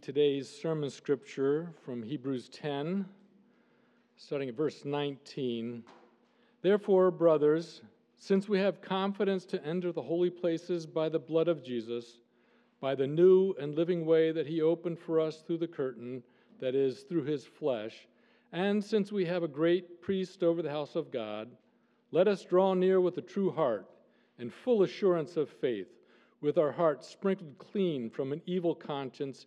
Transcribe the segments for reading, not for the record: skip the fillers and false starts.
Today's sermon scripture from Hebrews 10, starting at verse 19. Therefore, brothers, since we have confidence to enter the holy places by the blood of Jesus, by the new and living way that he opened for us through the curtain, that is, through his flesh, and since we have a great priest over the house of God, let us draw near with a true heart and full assurance of faith, with our hearts sprinkled clean from an evil conscience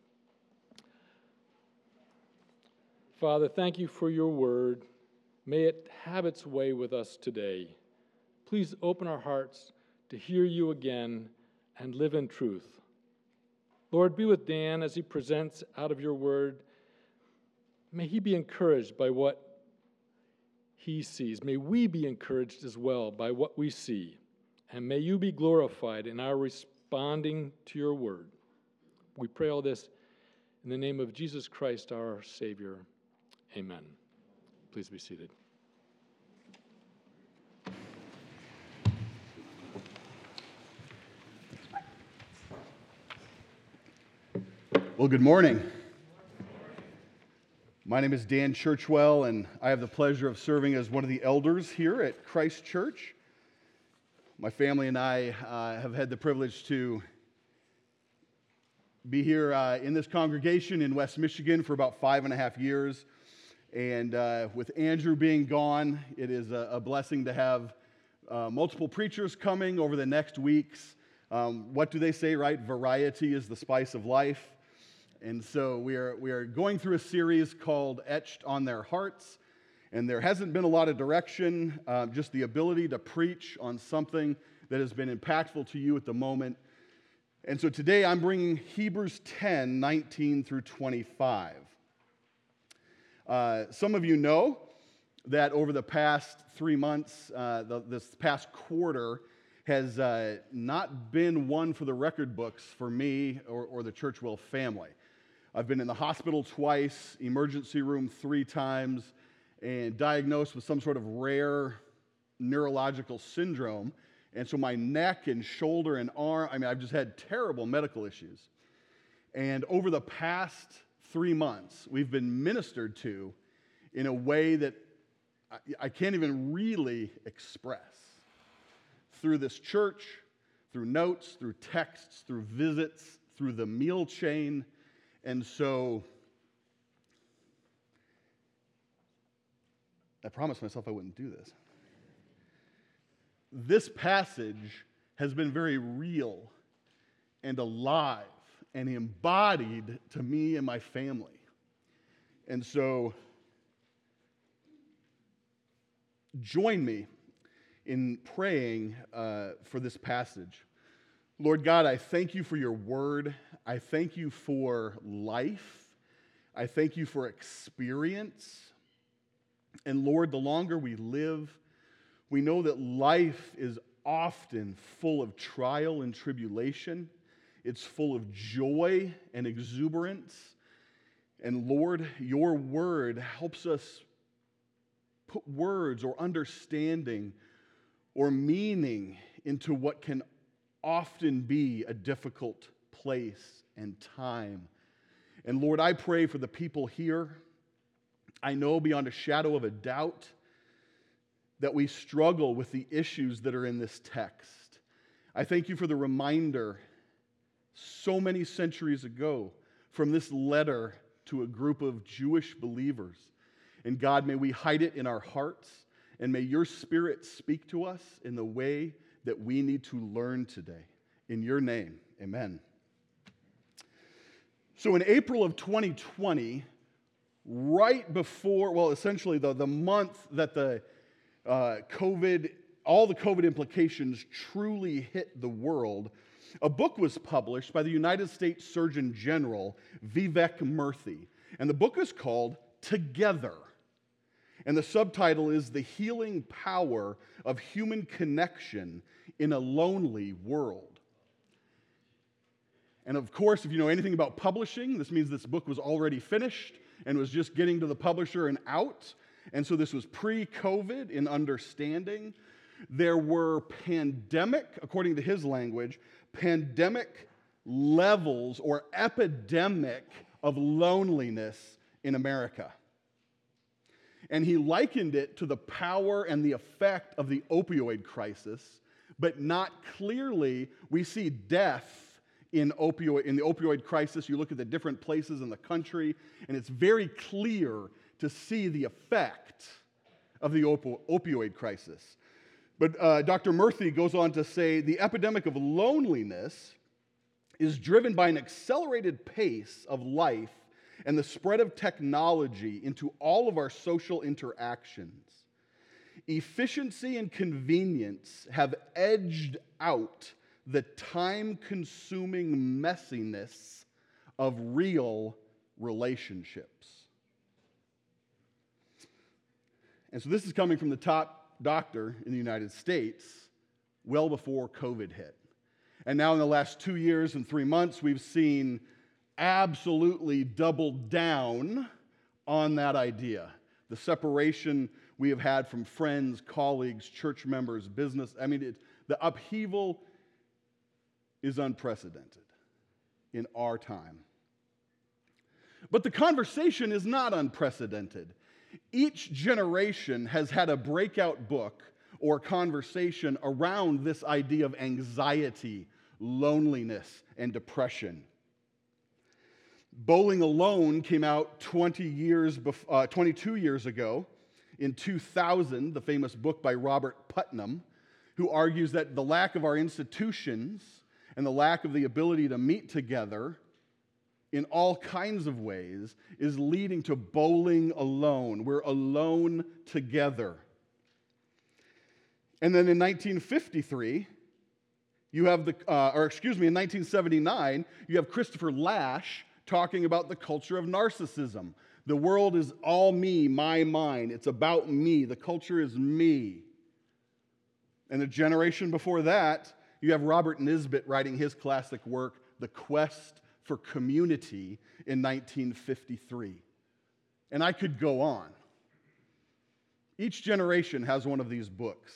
Father, thank you for your word. May it have its way with us today. Please open our hearts to hear you again and live in truth. Lord, be with Dan as he presents out of your word. May he be encouraged by what he sees. May we be encouraged as well by what we see. And may you be glorified in our responding to your word. We pray all this in the name of Jesus Christ, our Savior. Amen. Please be seated. Well, good morning. My name is Dan Churchwell, and I have the pleasure of serving as one of the elders here at Christ Church. My family and I have had the privilege to be here in this congregation in West Michigan for about 5.5 years. And with Andrew being gone, it is a blessing to have multiple preachers coming over the next weeks. What do they say, right? Variety is the spice of life. And so we are going through a series called Etched on Their Hearts. And there hasn't been a lot of direction, just the ability to preach on something that has been impactful to you at the moment. And so today I'm bringing Hebrews 10, 19 through 25. Some of you know that over the past 3 months, this past quarter has not been one for the record books for me or the Churchwell family. I've been in the hospital twice, emergency room 3 times, and diagnosed with some sort of rare neurological syndrome. And so my neck and shoulder and arm, I've just had terrible medical issues. And over the past 3 months, we've been ministered to in a way that I can't even really express. Through this church, through notes, through texts, through visits, through the meal chain. And so I promised myself I wouldn't do this. This passage has been very real and alive and embodied to me and my family. And so join me in praying for this passage. Lord God, I thank you for your word. I thank you for life. I thank you for experience. And Lord, the longer we live, we know that life is often full of trial and tribulation. It's full of joy and exuberance. And Lord, your word helps us put words or understanding or meaning into what can often be a difficult place and time. And Lord, I pray for the people here. I know beyond a shadow of a doubt that we struggle with the issues that are in this text. I thank you for the reminder so many centuries ago from this letter to a group of Jewish believers. And God, may we hide it in our hearts, and may your Spirit speak to us in the way that we need to learn today. In your name, amen. So in April of 2020, right before, well, essentially the month that the COVID, all the COVID implications truly hit the world, a book was published by the United States Surgeon General, Vivek Murthy, and the book is called Together. and the subtitle is The Healing Power of Human Connection in a Lonely World. And of course, if you know anything about publishing, this means this book was already finished and was just getting to the publisher and out. And so this was pre-COVID in understanding. There were pandemic, according to his language, pandemic levels or epidemic of loneliness in America. And he likened it to the power and the effect of the opioid crisis, but not clearly. We see death in the opioid crisis. You look at the different places in the country, and it's very clear to see the effect of the opioid crisis. But Dr. Murthy goes on to say, the epidemic of loneliness is driven by an accelerated pace of life and the spread of technology into all of our social interactions. Efficiency and convenience have edged out the time-consuming messiness of real relationships. And so this is coming from the top doctor in the United States well before COVID hit. And now in the last 2 years and 3 months, we've seen absolutely double down on that idea. The separation we have had from friends, colleagues, church members, business. I mean, the upheaval is unprecedented in our time. But the conversation is not unprecedented. Each generation has had a breakout book or conversation around this idea of anxiety, loneliness, and depression. Bowling Alone came out 22 years ago. In 2000, the famous book by Robert Putnam, who argues that the lack of our institutions and the lack of the ability to meet together in all kinds of ways is leading to bowling alone. We're alone together. And then in 1953, in 1979, you have Christopher Lasch talking about the culture of narcissism. The world is all me, my mine. It's about me. The culture is me. And the generation before that, you have Robert Nisbet writing his classic work, The Quest for Community, in 1953. And I could go on. Each generation has one of these books.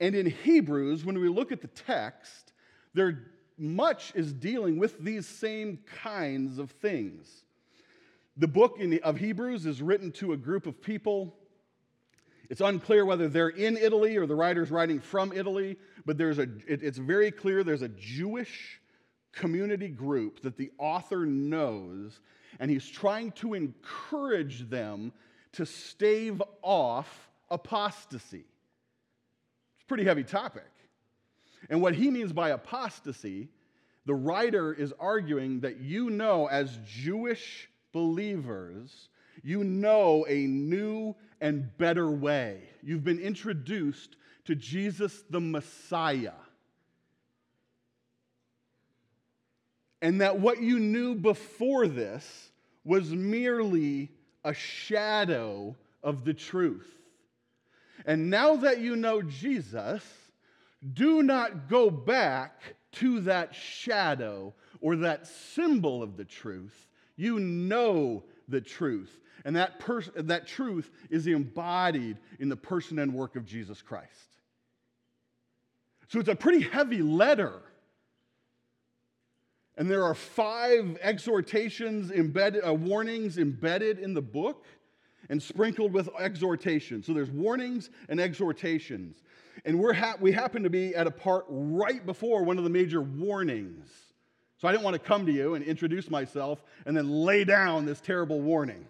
And in Hebrews, when we look at the text, there much is dealing with these same kinds of things. The book of Hebrews is written to a group of people. It's unclear whether they're in Italy or the writer's writing from Italy, but it's very clear there's a Jewish community group that the author knows, and he's trying to encourage them to stave off apostasy. It's a pretty heavy topic. And what he means by apostasy, the writer is arguing that as Jewish believers, a new and better way. You've been introduced to Jesus the Messiah. And that what you knew before this was merely a shadow of the truth. And now that you know Jesus, do not go back to that shadow or that symbol of the truth. You know the truth. And that truth is embodied in the person and work of Jesus Christ. So it's a pretty heavy letter. And there are 5 exhortations embedded, warnings embedded in the book and sprinkled with exhortations. So there's warnings and exhortations. And we happen to be at a part right before one of the major warnings. So I didn't want to come to you and introduce myself and then lay down this terrible warning.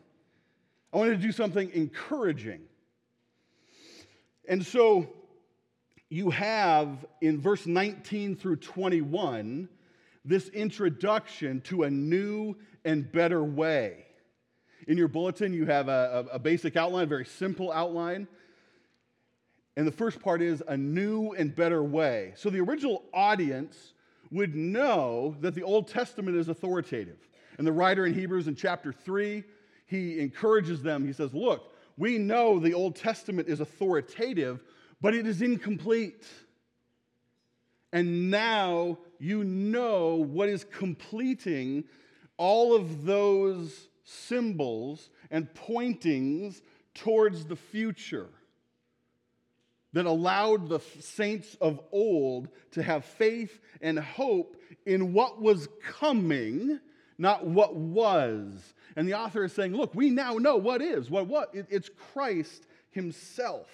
I wanted to do something encouraging. And so you have in verse 19 through 21 this introduction to a new and better way. In your bulletin, you have a basic outline, a very simple outline. And the first part is a new and better way. So the original audience would know that the Old Testament is authoritative. And the writer in Hebrews in chapter 3, he encourages them. He says, look, we know the Old Testament is authoritative, but it is incomplete. And now you know what is completing all of those symbols and pointings towards the future that allowed the saints of old to have faith and hope in what was coming, not what was. And the author is saying, look, we now know what is. What? It's Christ himself.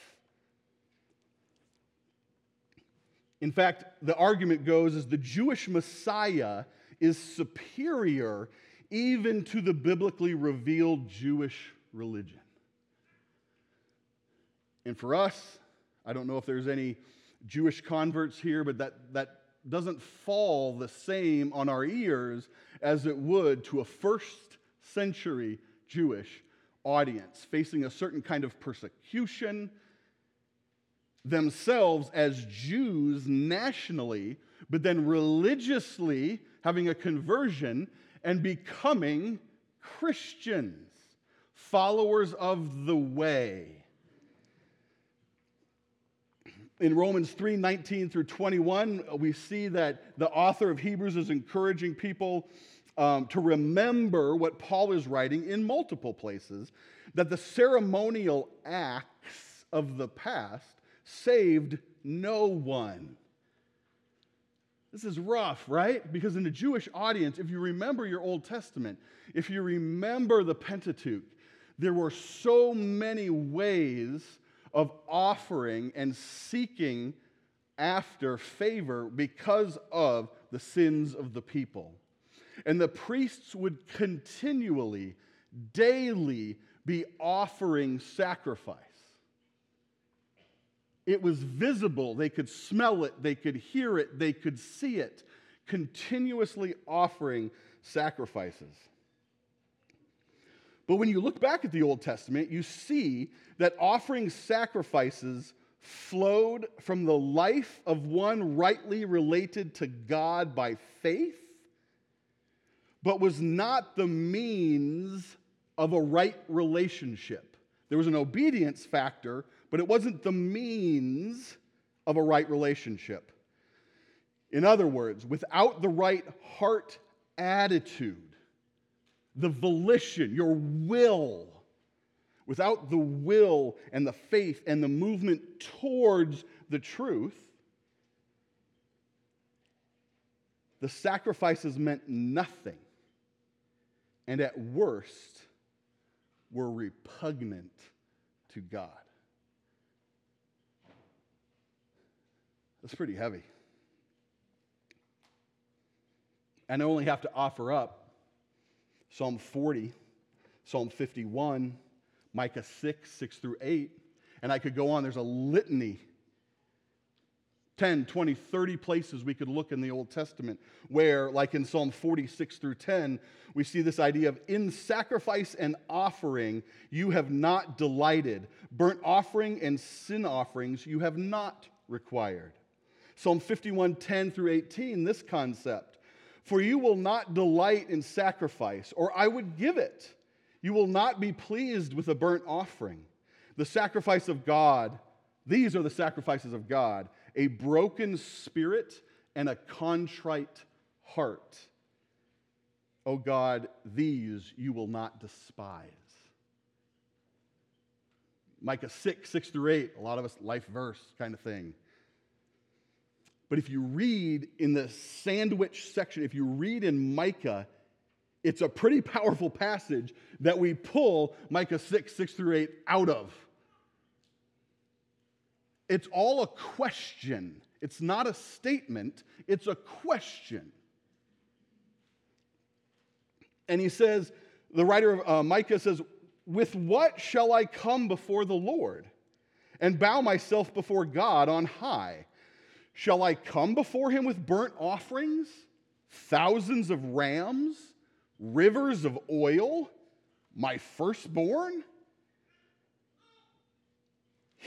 In fact, the argument goes is the Jewish Messiah is superior even to the biblically revealed Jewish religion. And for us, I don't know if there's any Jewish converts here, but that doesn't fall the same on our ears as it would to a first-century Jewish audience, facing a certain kind of persecution themselves as Jews nationally, but then religiously having a conversion and becoming Christians, followers of the way. In Romans 3:19 through 21, we see that the author of Hebrews is encouraging people to remember what Paul is writing in multiple places, that the ceremonial acts of the past saved no one. This is rough, right? Because in the Jewish audience, if you remember your Old Testament, if you remember the Pentateuch, there were so many ways of offering and seeking after favor because of the sins of the people. And the priests would continually, daily be offering sacrifice. It was visible. They could smell it. They could hear it. They could see it. Continuously offering sacrifices. But when you look back at the Old Testament, you see that offering sacrifices flowed from the life of one rightly related to God by faith, but was not the means of a right relationship. There was an obedience factor, but it wasn't the means of a right relationship. In other words, without the right heart attitude, the volition, your will. Without the will and the faith and the movement towards the truth, the sacrifices meant nothing, and at worst were repugnant to God. That's pretty heavy. And I only have to offer up Psalm 40, Psalm 51, Micah 6, 6 through 8, and I could go on. There's a litany, 10, 20, 30 places we could look in the Old Testament where, like in Psalm 46 through 10, we see this idea of, in sacrifice and offering you have not delighted. Burnt offering and sin offerings you have not required. Psalm 51, 10 through 18, this concept. For you will not delight in sacrifice, or I would give it. You will not be pleased with a burnt offering. The sacrifice of God, these are the sacrifices of God, a broken spirit and a contrite heart. O God, these you will not despise. Micah 6, 6 through 8, a lot of us life verse kind of thing. But if you read in the sandwich section, if you read in Micah, it's a pretty powerful passage that we pull Micah 6, 6 through 8 out of. It's all a question. It's not a statement. It's a question. And he says, the writer of Micah says, with what shall I come before the Lord and bow myself before God on high? Shall I come before him with burnt offerings, thousands of rams, rivers of oil, my firstborn?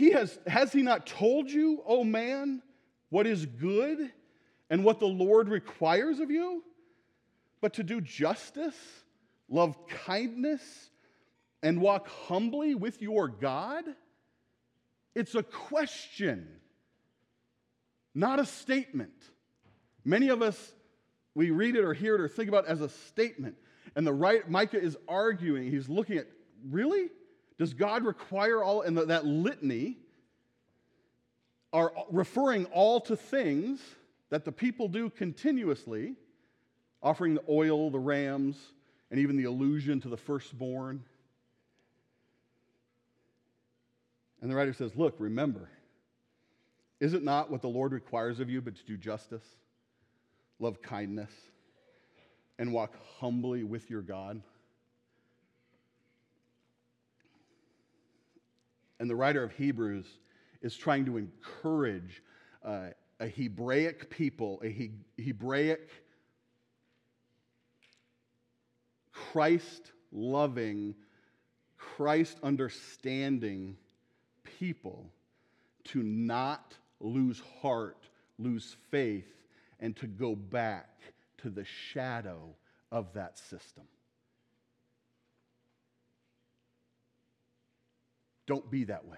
Has he not told you, O man, what is good and what the Lord requires of you? But to do justice, love kindness, and walk humbly with your God? It's a question, not a statement. Many of us, we read it or hear it or think about it as a statement. And the right Micah is arguing. He's looking at, really? Does God require all? And that litany are referring all to things that the people do continuously, offering the oil, the rams, and even the allusion to the firstborn. And the writer says, look, remember, is it not what the Lord requires of you but to do justice, love kindness, and walk humbly with your God? And the writer of Hebrews is trying to encourage a Hebraic people, a Hebraic Christ-loving, Christ-understanding people to not lose heart, lose faith, and to go back to the shadow of that system. Don't be that way,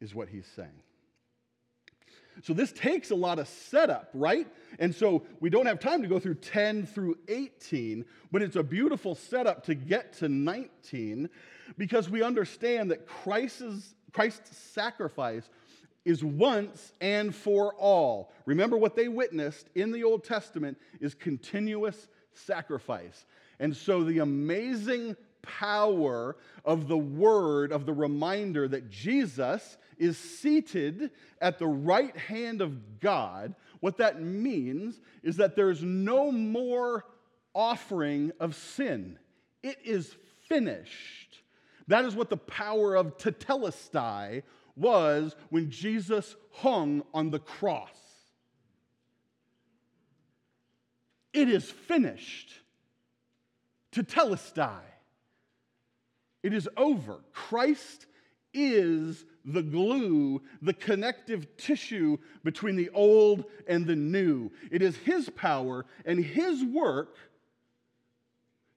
is what he's saying. So this takes a lot of setup, right? And so we don't have time to go through 10 through 18, but it's a beautiful setup to get to 19 because we understand that Christ's sacrifice is once and for all. Remember what they witnessed in the Old Testament is continuous sacrifice. And so the amazing power of the word, of the reminder that Jesus is seated at the right hand of God, what that means is that there's no more offering of sin. It is finished. That is what the power of tetelestai was when Jesus hung on the cross. It is finished. Tetelestai. It is over. Christ is the glue, the connective tissue between the old and the new. It is his power and his work,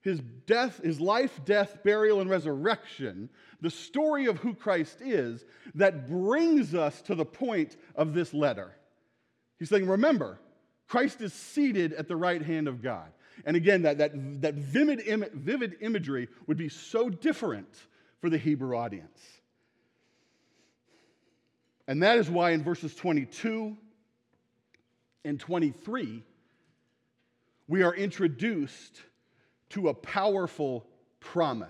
his death, his life, death, burial, and resurrection, the story of who Christ is, that brings us to the point of this letter. He's saying, remember, Christ is seated at the right hand of God. And again, that vivid imagery would be so different for the Hebrew audience. And that is why in verses 22 and 23, we are introduced to a powerful promise.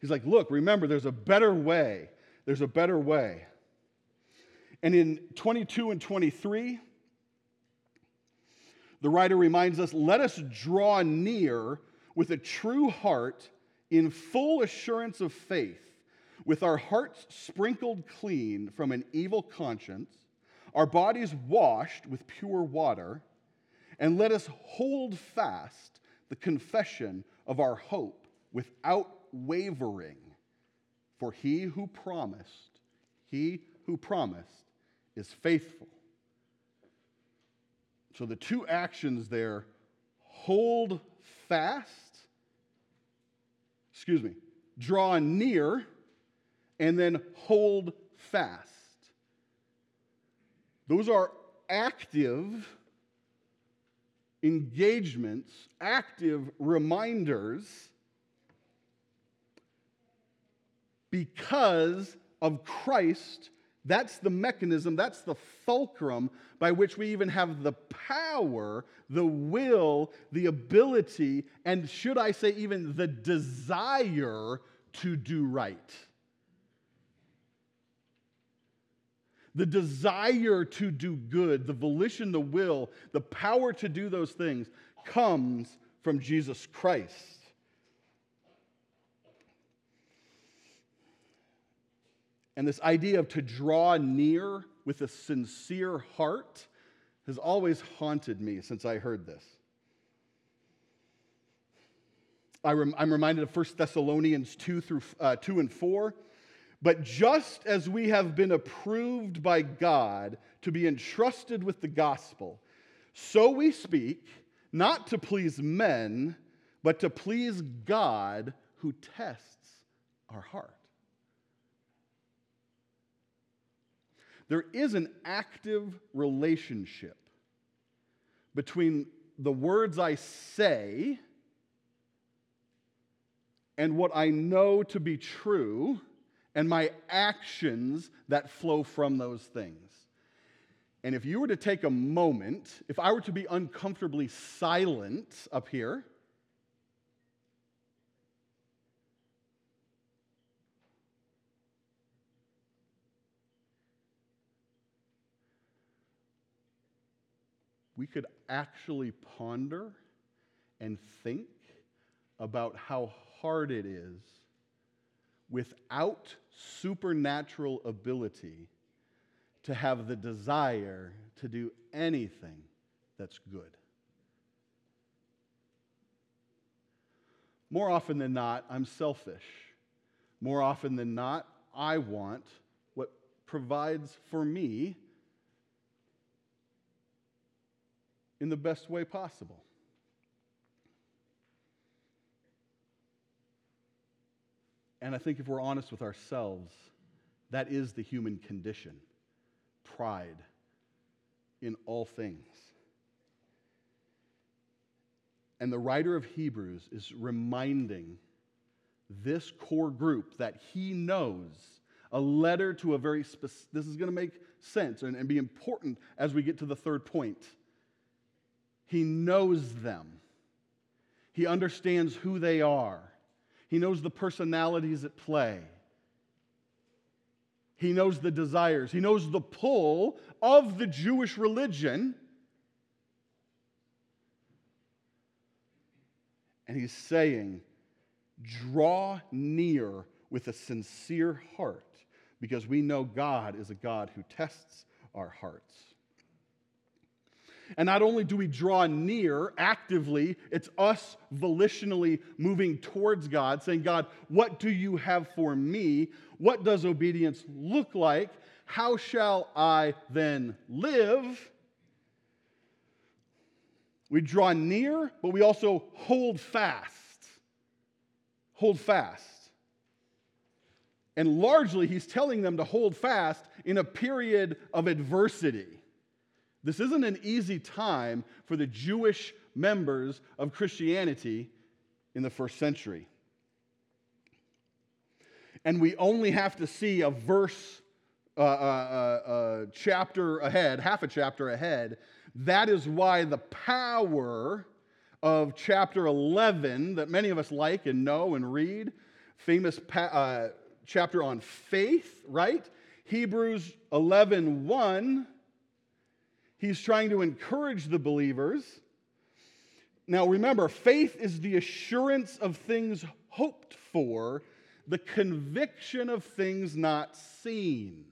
He's like, look, remember, there's a better way. There's a better way. And in 22 and 23, the writer reminds us, let us draw near with a true heart in full assurance of faith, with our hearts sprinkled clean from an evil conscience, our bodies washed with pure water, and let us hold fast the confession of our hope without wavering, for he who promised is faithful. So the two actions there, draw near, and then hold fast. Those are active engagements, active reminders, because of Christ. That's the mechanism, that's the fulcrum by which we even have the power, the will, the ability, and should I say even the desire to do right. The desire to do good, the volition, the will, the power to do those things comes from Jesus Christ. And this idea of to draw near with a sincere heart has always haunted me since I heard this. I'm reminded of 1 Thessalonians 2 and 4. But just as we have been approved by God to be entrusted with the gospel, so we speak, not to please men, but to please God who tests our heart. There is an active relationship between the words I say and what I know to be true and my actions that flow from those things. And if you were to take a moment, if I were to be uncomfortably silent up here, we could actually ponder and think about how hard it is without supernatural ability to have the desire to do anything that's good. More often than not, I'm selfish. More often than not, I want what provides for me in the best way possible. And I think if we're honest with ourselves, that is the human condition. Pride in all things. And the writer of Hebrews is reminding this core group that he knows a letter to a very specific... This is going to make sense and be important as we get to the third point. He knows them. He understands who they are. He knows the personalities at play. He knows the desires. He knows the pull of the Jewish religion. And he's saying, draw near with a sincere heart, because we know God is a God who tests our hearts. And not only do we draw near actively, it's us volitionally moving towards God, saying, God, what do you have for me? What does obedience look like? How shall I then live? We draw near, but we also hold fast. Hold fast. And largely, he's telling them to hold fast in a period of adversity. This isn't an easy time for the Jewish members of Christianity in the first century. And we only have to see a verse, chapter ahead, half a chapter ahead. That is why the power of chapter 11, that many of us like and know and read, famous chapter on faith, right? Hebrews 11:1. He's trying to encourage the believers. Now remember, faith is the assurance of things hoped for, the conviction of things not seen.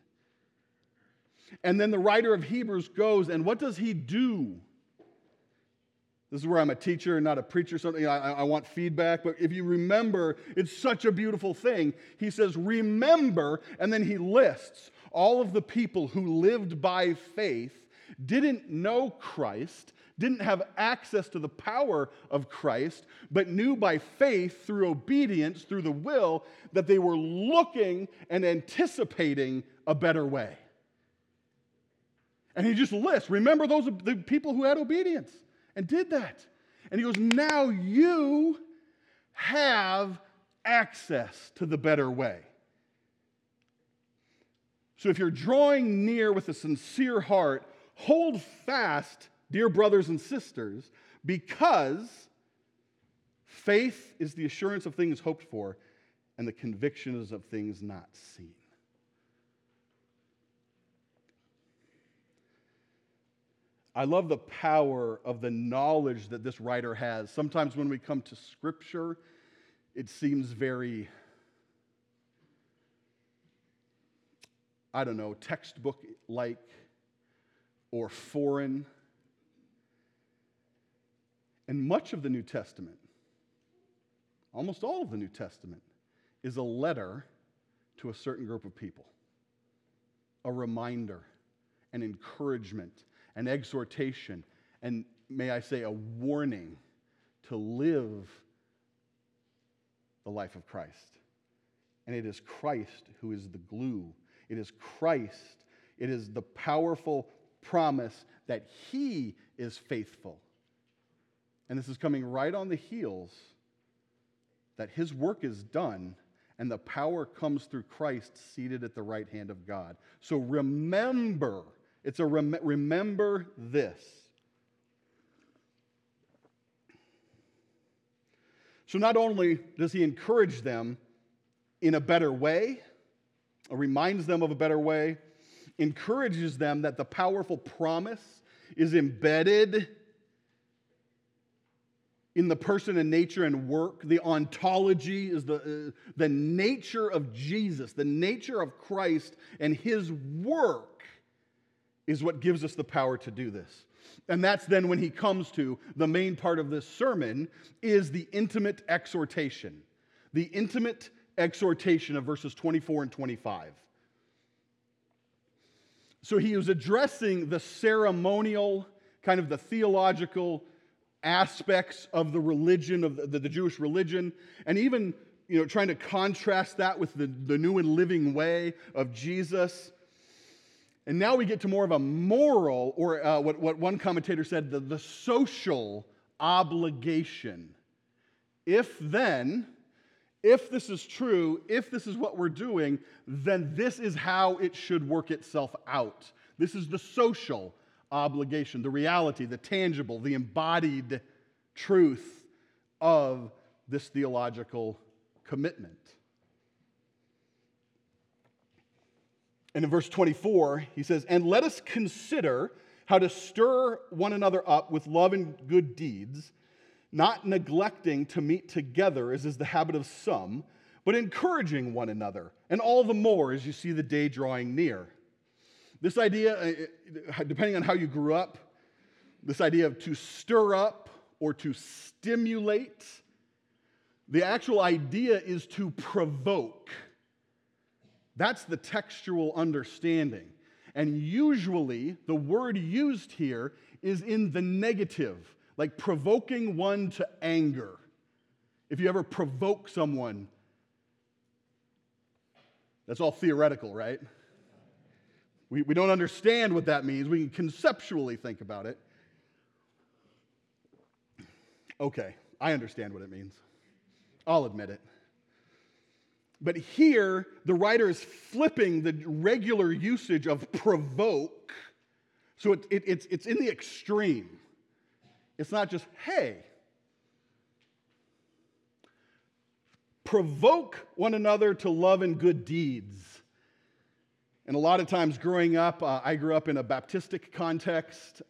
And then the writer of Hebrews goes, and what does he do? This is where I'm a teacher and not a preacher. Something I want feedback, but if you remember, it's such a beautiful thing. He says, remember, and then he lists all of the people who lived by faith, didn't know Christ, didn't have access to the power of Christ, but knew by faith, through obedience, through the will, that they were looking and anticipating a better way. And he just lists, remember those the people who had obedience and did that. And he goes, now you have access to the better way. So if you're drawing near with a sincere heart, hold fast, dear brothers and sisters, because faith is the assurance of things hoped for and the convictions of things not seen. I love the power of the knowledge that this writer has. Sometimes when we come to Scripture, it seems very, textbook-like, or foreign. And much of the New Testament, almost all of the New Testament, is a letter to a certain group of people. A reminder, an encouragement, an exhortation, and may I say a warning to live the life of Christ. And it is Christ who is the glue. It is Christ. It is the powerful promise that He is faithful. And this is coming right on the heels that His work is done and the power comes through Christ seated at the right hand of God. So remember, it's a remember this. So not only does he encourage them in a better way, or reminds them of a better way, encourages them that the powerful promise is embedded in the person and nature and work. The ontology is the nature of Jesus, the nature of Christ, and his work is what gives us the power to do this. And that's then when he comes to the main part of this sermon, is the intimate exhortation. The intimate exhortation of verses 24 and 25. So he was addressing the ceremonial, kind of the theological aspects of the religion, of the Jewish religion, and even, you know, trying to contrast that with the new and living way of Jesus. And now we get to more of a moral, or what one commentator said, the social obligation. If then, if this is true, if this is what we're doing, then this is how it should work itself out. This is the social obligation, the reality, the tangible, the embodied truth of this theological commitment. And in verse 24, he says, "And let us consider how to stir one another up with love and good deeds, not neglecting to meet together, as is the habit of some, but encouraging one another, and all the more as you see the day drawing near." This idea, depending on how you grew up, this idea of to stir up or to stimulate, the actual idea is to provoke. That's the textual understanding. And usually the word used here is in the negative, like provoking one to anger. If you ever provoke someone, that's all theoretical, right? We don't understand what that means. We can conceptually think about it. Okay, I understand what it means. I'll admit it. But here, the writer is flipping the regular usage of provoke, so it's in the extreme. It's not just, hey. Provoke one another to love and good deeds. And a lot of times growing up, I grew up in a Baptistic context,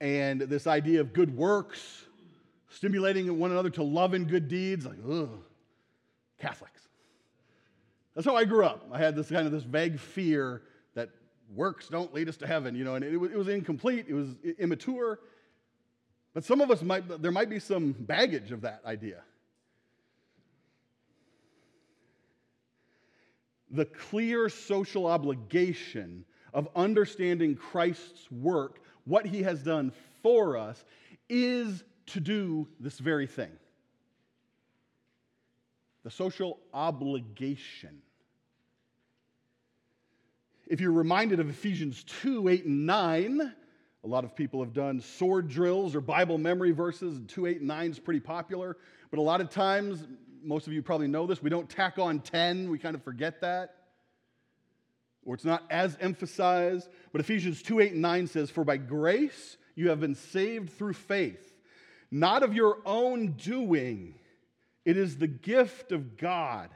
and this idea of good works, stimulating one another to love and good deeds, like, ugh. Catholics. That's how I grew up. I had this kind of this vague fear that works don't lead us to heaven, you know, and it was incomplete, it was immature. But some of us there might be some baggage of that idea. The clear social obligation of understanding Christ's work, what he has done for us, is to do this very thing. The social obligation. If you're reminded of Ephesians 2, 8, and 9, a lot of people have done sword drills or Bible memory verses, and 2, 8, and 9 is pretty popular, but a lot of times, most of you probably know this, we don't tack on 10, we kind of forget that, or it's not as emphasized, but Ephesians 2, 8, and 9 says, "For by grace you have been saved through faith, not of your own doing. It is the gift of God."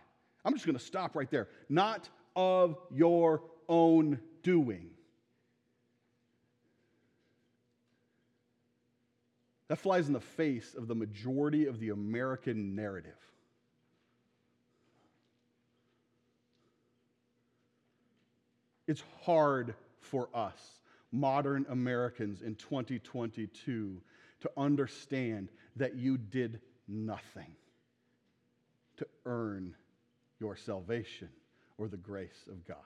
I'm just going to stop right there. Not of your own doing. That flies in the face of the majority of the American narrative. It's hard for us, modern Americans in 2022, to understand that you did nothing to earn your salvation or the grace of God.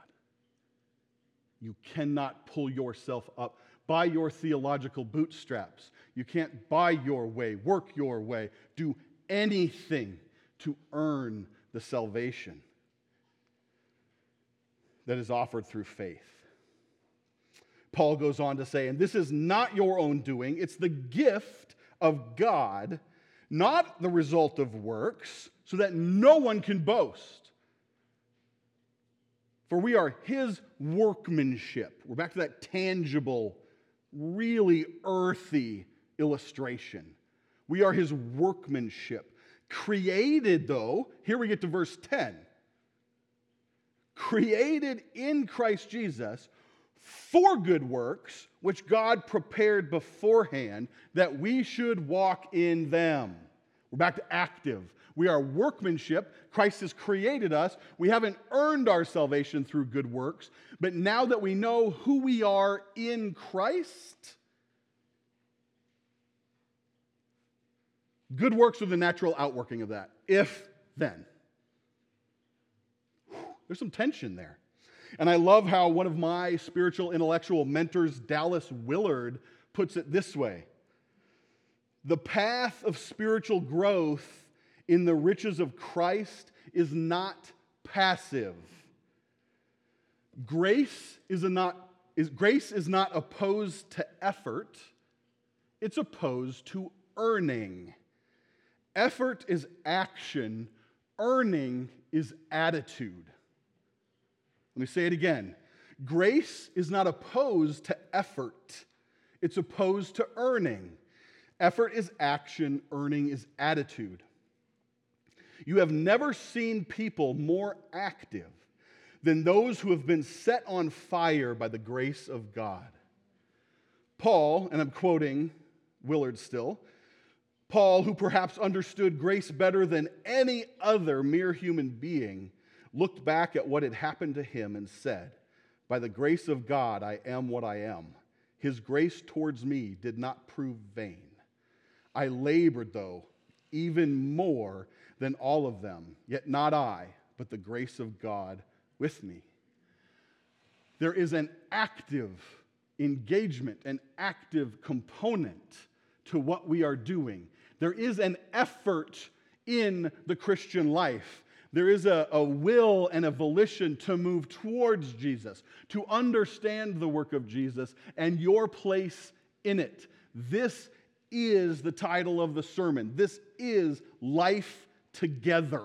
You cannot pull yourself up by your theological bootstraps. You can't buy your way, work your way, do anything to earn the salvation that is offered through faith. Paul goes on to say, and this is not your own doing, it's the gift of God, not the result of works, so that no one can boast. For we are his workmanship. We're back to that tangible, really earthy illustration. We are his workmanship. Created, though, here we get to verse 10. Created in Christ Jesus for good works, which God prepared beforehand that we should walk in them. We're back to active. We are workmanship. Christ has created us. We haven't earned our salvation through good works. But now that we know who we are in Christ, good works are the natural outworking of that. If then. There's some tension there. And I love how one of my spiritual intellectual mentors, Dallas Willard, puts it this way. The path of spiritual growth in the riches of Christ is not passive. Grace is not opposed to effort. It's opposed to earning. Effort is action. Earning is attitude. Let me say it again. Grace is not opposed to effort. It's opposed to earning. Effort is action. Earning is attitude. You have never seen people more active than those who have been set on fire by the grace of God. Paul, and I'm quoting Willard still, Paul, who perhaps understood grace better than any other mere human being, looked back at what had happened to him and said, by the grace of God, I am what I am. His grace towards me did not prove vain. I labored, though, even more than all of them, yet not I, but the grace of God with me. There is an active engagement, an active component to what we are doing. There is an effort in the Christian life. There is a will and a volition to move towards Jesus, to understand the work of Jesus and your place in it. This is the title of the sermon. This is Life Together.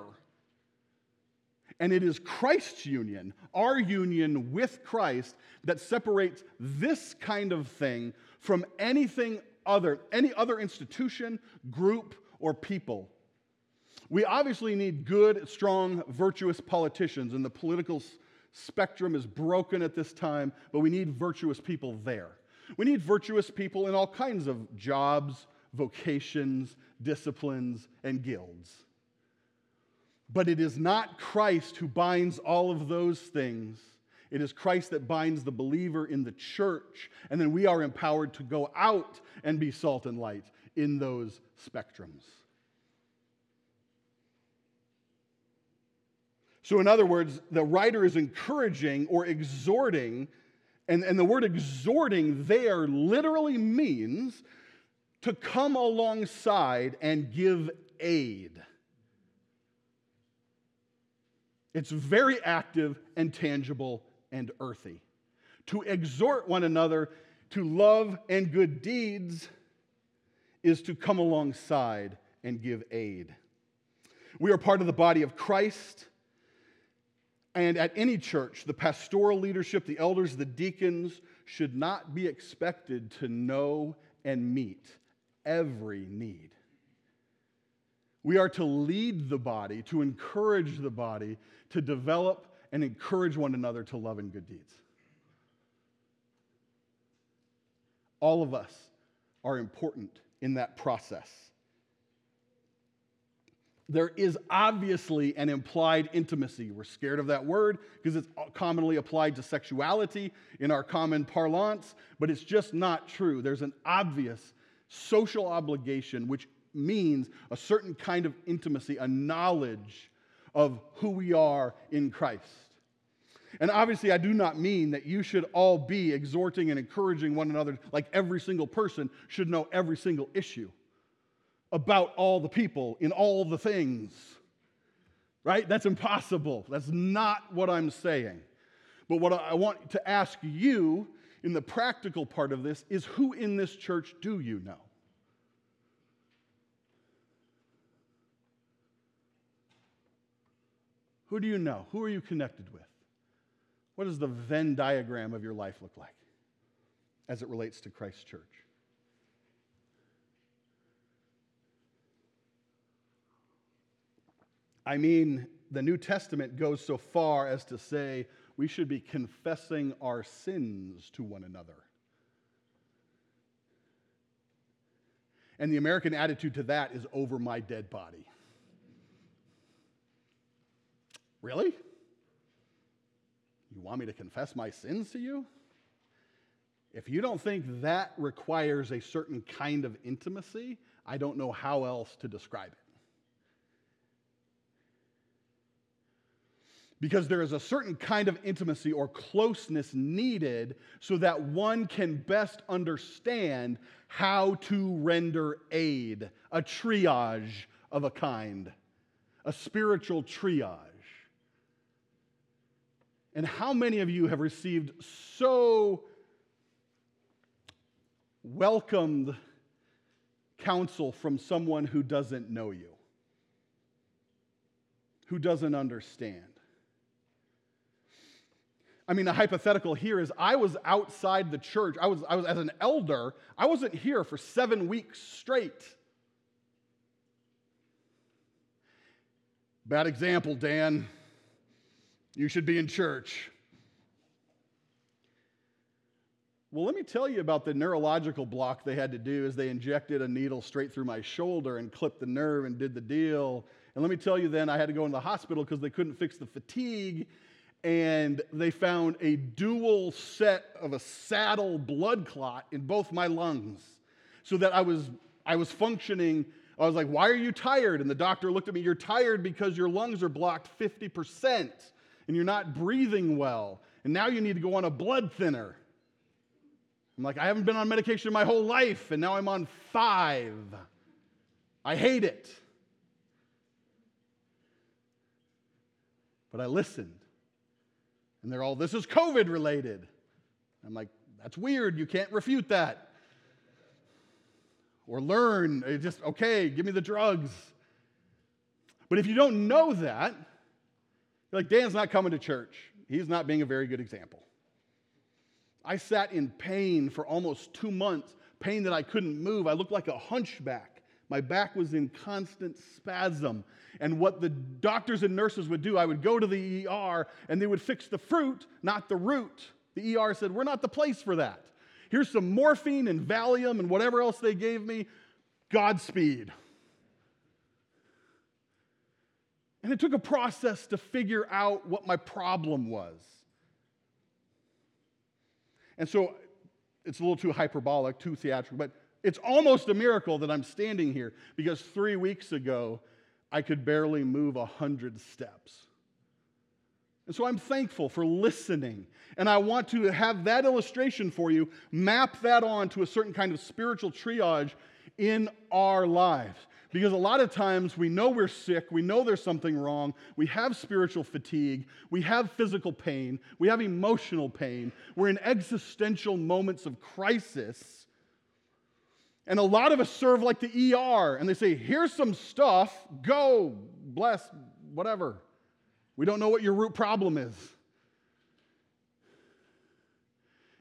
And it is Christ's union, our union with Christ, that separates this kind of thing from anything other, any other institution, group, or people. We obviously need good, strong, virtuous politicians, and the political spectrum is broken at this time, but we need virtuous people there. We need virtuous people in all kinds of jobs, vocations, disciplines, and guilds. But it is not Christ who binds all of those things. It is Christ that binds the believer in the church, and then we are empowered to go out and be salt and light in those spectrums. So in other words, the writer is encouraging or exhorting, and the word exhorting there literally means to come alongside and give aid. It's very active and tangible and earthy. To exhort one another to love and good deeds is to come alongside and give aid. We are part of the body of Christ. And at any church, the pastoral leadership, the elders, the deacons should not be expected to know and meet every need. We are to lead the body, to encourage the body, to develop and encourage one another to love and good deeds. All of us are important in that process. There is obviously an implied intimacy. We're scared of that word because it's commonly applied to sexuality in our common parlance, but it's just not true. There's an obvious social obligation, which means a certain kind of intimacy, a knowledge of who we are in Christ. And obviously, I do not mean that you should all be exhorting and encouraging one another, like every single person should know every single issue. about all the people in all the things, right? That's impossible. That's not what I'm saying. But what I want to ask you in the practical part of this is, who in this church do you know? Who do you know? Who are you connected with? What does the Venn diagram of your life look like as it relates to Christ's church? I mean, the New Testament goes so far as to say we should be confessing our sins to one another. And the American attitude to that is, over my dead body. Really? You want me to confess my sins to you? If you don't think that requires a certain kind of intimacy, I don't know how else to describe it. Because there is a certain kind of intimacy or closeness needed so that one can best understand how to render aid, a triage of a kind, a spiritual triage. And how many of you have received so welcomed counsel from someone who doesn't know you, who doesn't understand? I mean, the hypothetical here is, I was outside the church. I was as an elder, I wasn't here for 7 weeks straight. Bad example, Dan. You should be in church. Well, let me tell you about the neurological block they had to do is they injected a needle straight through my shoulder and clipped the nerve and did the deal. And let me tell you then, I had to go into the hospital because they couldn't fix the fatigue. And they found a dual set of a saddle blood clot in both my lungs, so that I was functioning. I was like, why are you tired? And the doctor looked at me, you're tired because your lungs are blocked 50% and you're not breathing well. And now you need to go on a blood thinner. I'm like, I haven't been on medication my whole life, and now I'm on 5. I hate it. But I listened. And they're all, this is COVID related. I'm like, that's weird. You can't refute that. Or learn. It's just, okay, give me the drugs. But if you don't know that, you're like, Dan's not coming to church. He's not being a very good example. I sat in pain for almost 2 months, pain that I couldn't move. I looked like a hunchback. My back was in constant spasm. And what the doctors and nurses would do, I would go to the ER, and they would fix the fruit, not the root. The ER said, we're not the place for that. Here's some morphine and Valium and whatever else they gave me. Godspeed. And it took a process to figure out what my problem was. And so it's a little too hyperbolic, too theatrical, but it's almost a miracle that I'm standing here, because 3 weeks ago, I could barely move 100 steps. And so I'm thankful for listening. And I want to have that illustration for you, map that on to a certain kind of spiritual triage in our lives. Because a lot of times we know we're sick, we know there's something wrong, we have spiritual fatigue, we have physical pain, we have emotional pain, we're in existential moments of crisis. And a lot of us serve like the ER, and they say, here's some stuff, go, bless, whatever. We don't know what your root problem is.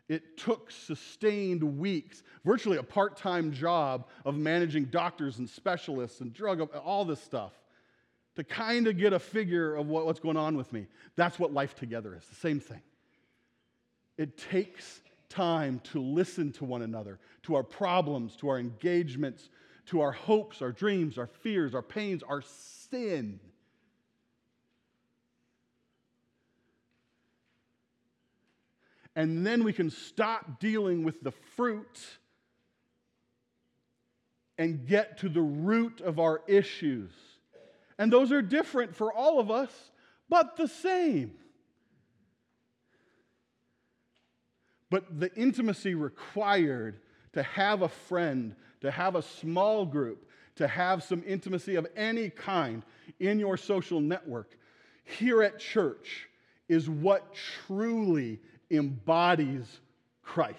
It took sustained weeks, virtually a part-time job of managing doctors and specialists and drug, all this stuff, to kind of get a figure of what's going on with me. That's what life together is, the same thing. It takes time to listen to one another, to our problems, to our engagements, to our hopes, our dreams, our fears, our pains, our sin. And then we can stop dealing with the fruit and get to the root of our issues. And those are different for all of us, but the same. But the intimacy required to have a friend, to have a small group, to have some intimacy of any kind in your social network, here at church is what truly embodies Christ.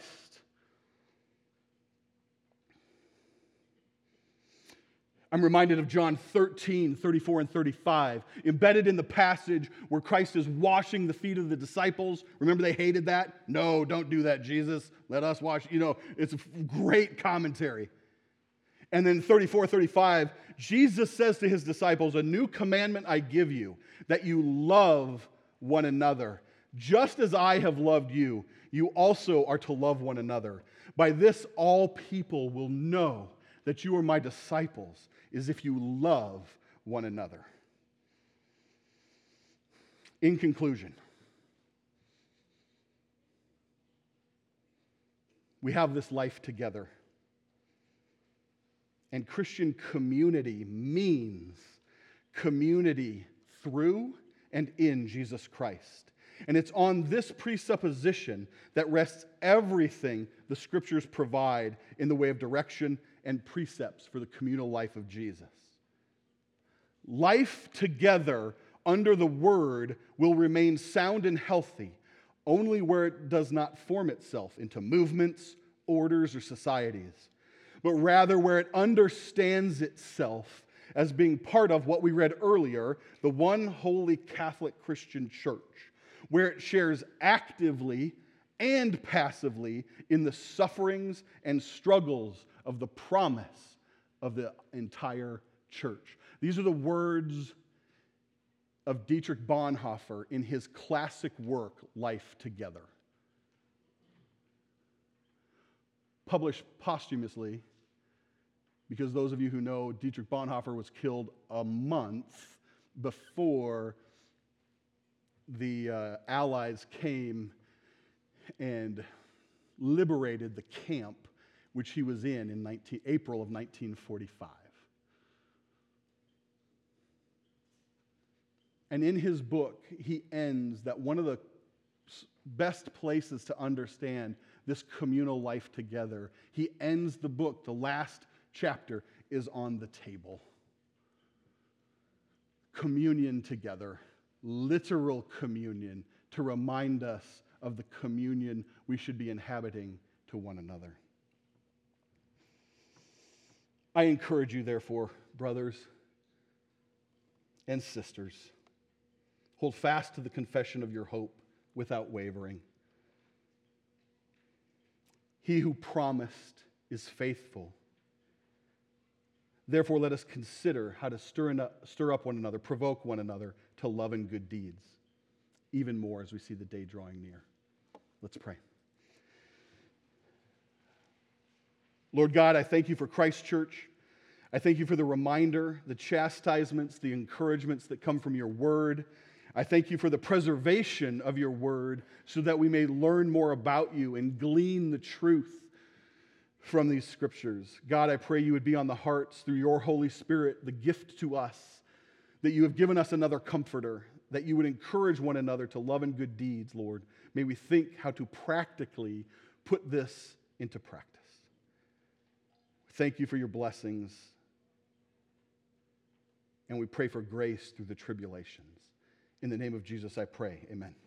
I'm reminded of John 13, 34 and 35, embedded in the passage where Christ is washing the feet of the disciples. Remember they hated that? No, don't do that, Jesus. Let us wash. You know, it's a great commentary. And then 34, 35, Jesus says to his disciples, "A new commandment I give you, that you love one another. Just as I have loved you, you also are to love one another. By this all people will know that you are my disciples, is if you love one another." In conclusion, we have this life together. And Christian community means community through and in Jesus Christ. And it's on this presupposition that rests everything the Scriptures provide in the way of direction and precepts for the communal life of Jesus. Life together under the Word will remain sound and healthy only where it does not form itself into movements, orders, or societies, but rather where it understands itself as being part of what we read earlier, the one holy Catholic Christian Church, where it shares actively and passively in the sufferings and struggles of the promise of the entire church. These are the words of Dietrich Bonhoeffer in his classic work, Life Together, published posthumously, because those of you who know, Dietrich Bonhoeffer was killed a month before the Allies came and liberated the camp which he was in April of 1945. And in his book, he ends that one of the best places to understand this communal life together, he ends the book, the last chapter is on the table. Communion together. Literal communion to remind us of the communion we should be inhabiting to one another. I encourage you, therefore, brothers and sisters, hold fast to the confession of your hope without wavering. He who promised is faithful. Therefore, let us consider how to stir up one another, provoke one another to love and good deeds, even more as we see the day drawing near. Let's pray. Lord God, I thank you for Christ's church. I thank you for the reminder, the chastisements, the encouragements that come from your word. I thank you for the preservation of your word so that we may learn more about you and glean the truth from these scriptures. God, I pray you would be on the hearts through your Holy Spirit, the gift to us, that you have given us another comforter, that you would encourage one another to love and good deeds, Lord. May we think how to practically put this into practice. Thank you for your blessings, and we pray for grace through the tribulations. In the name of Jesus, I pray. Amen.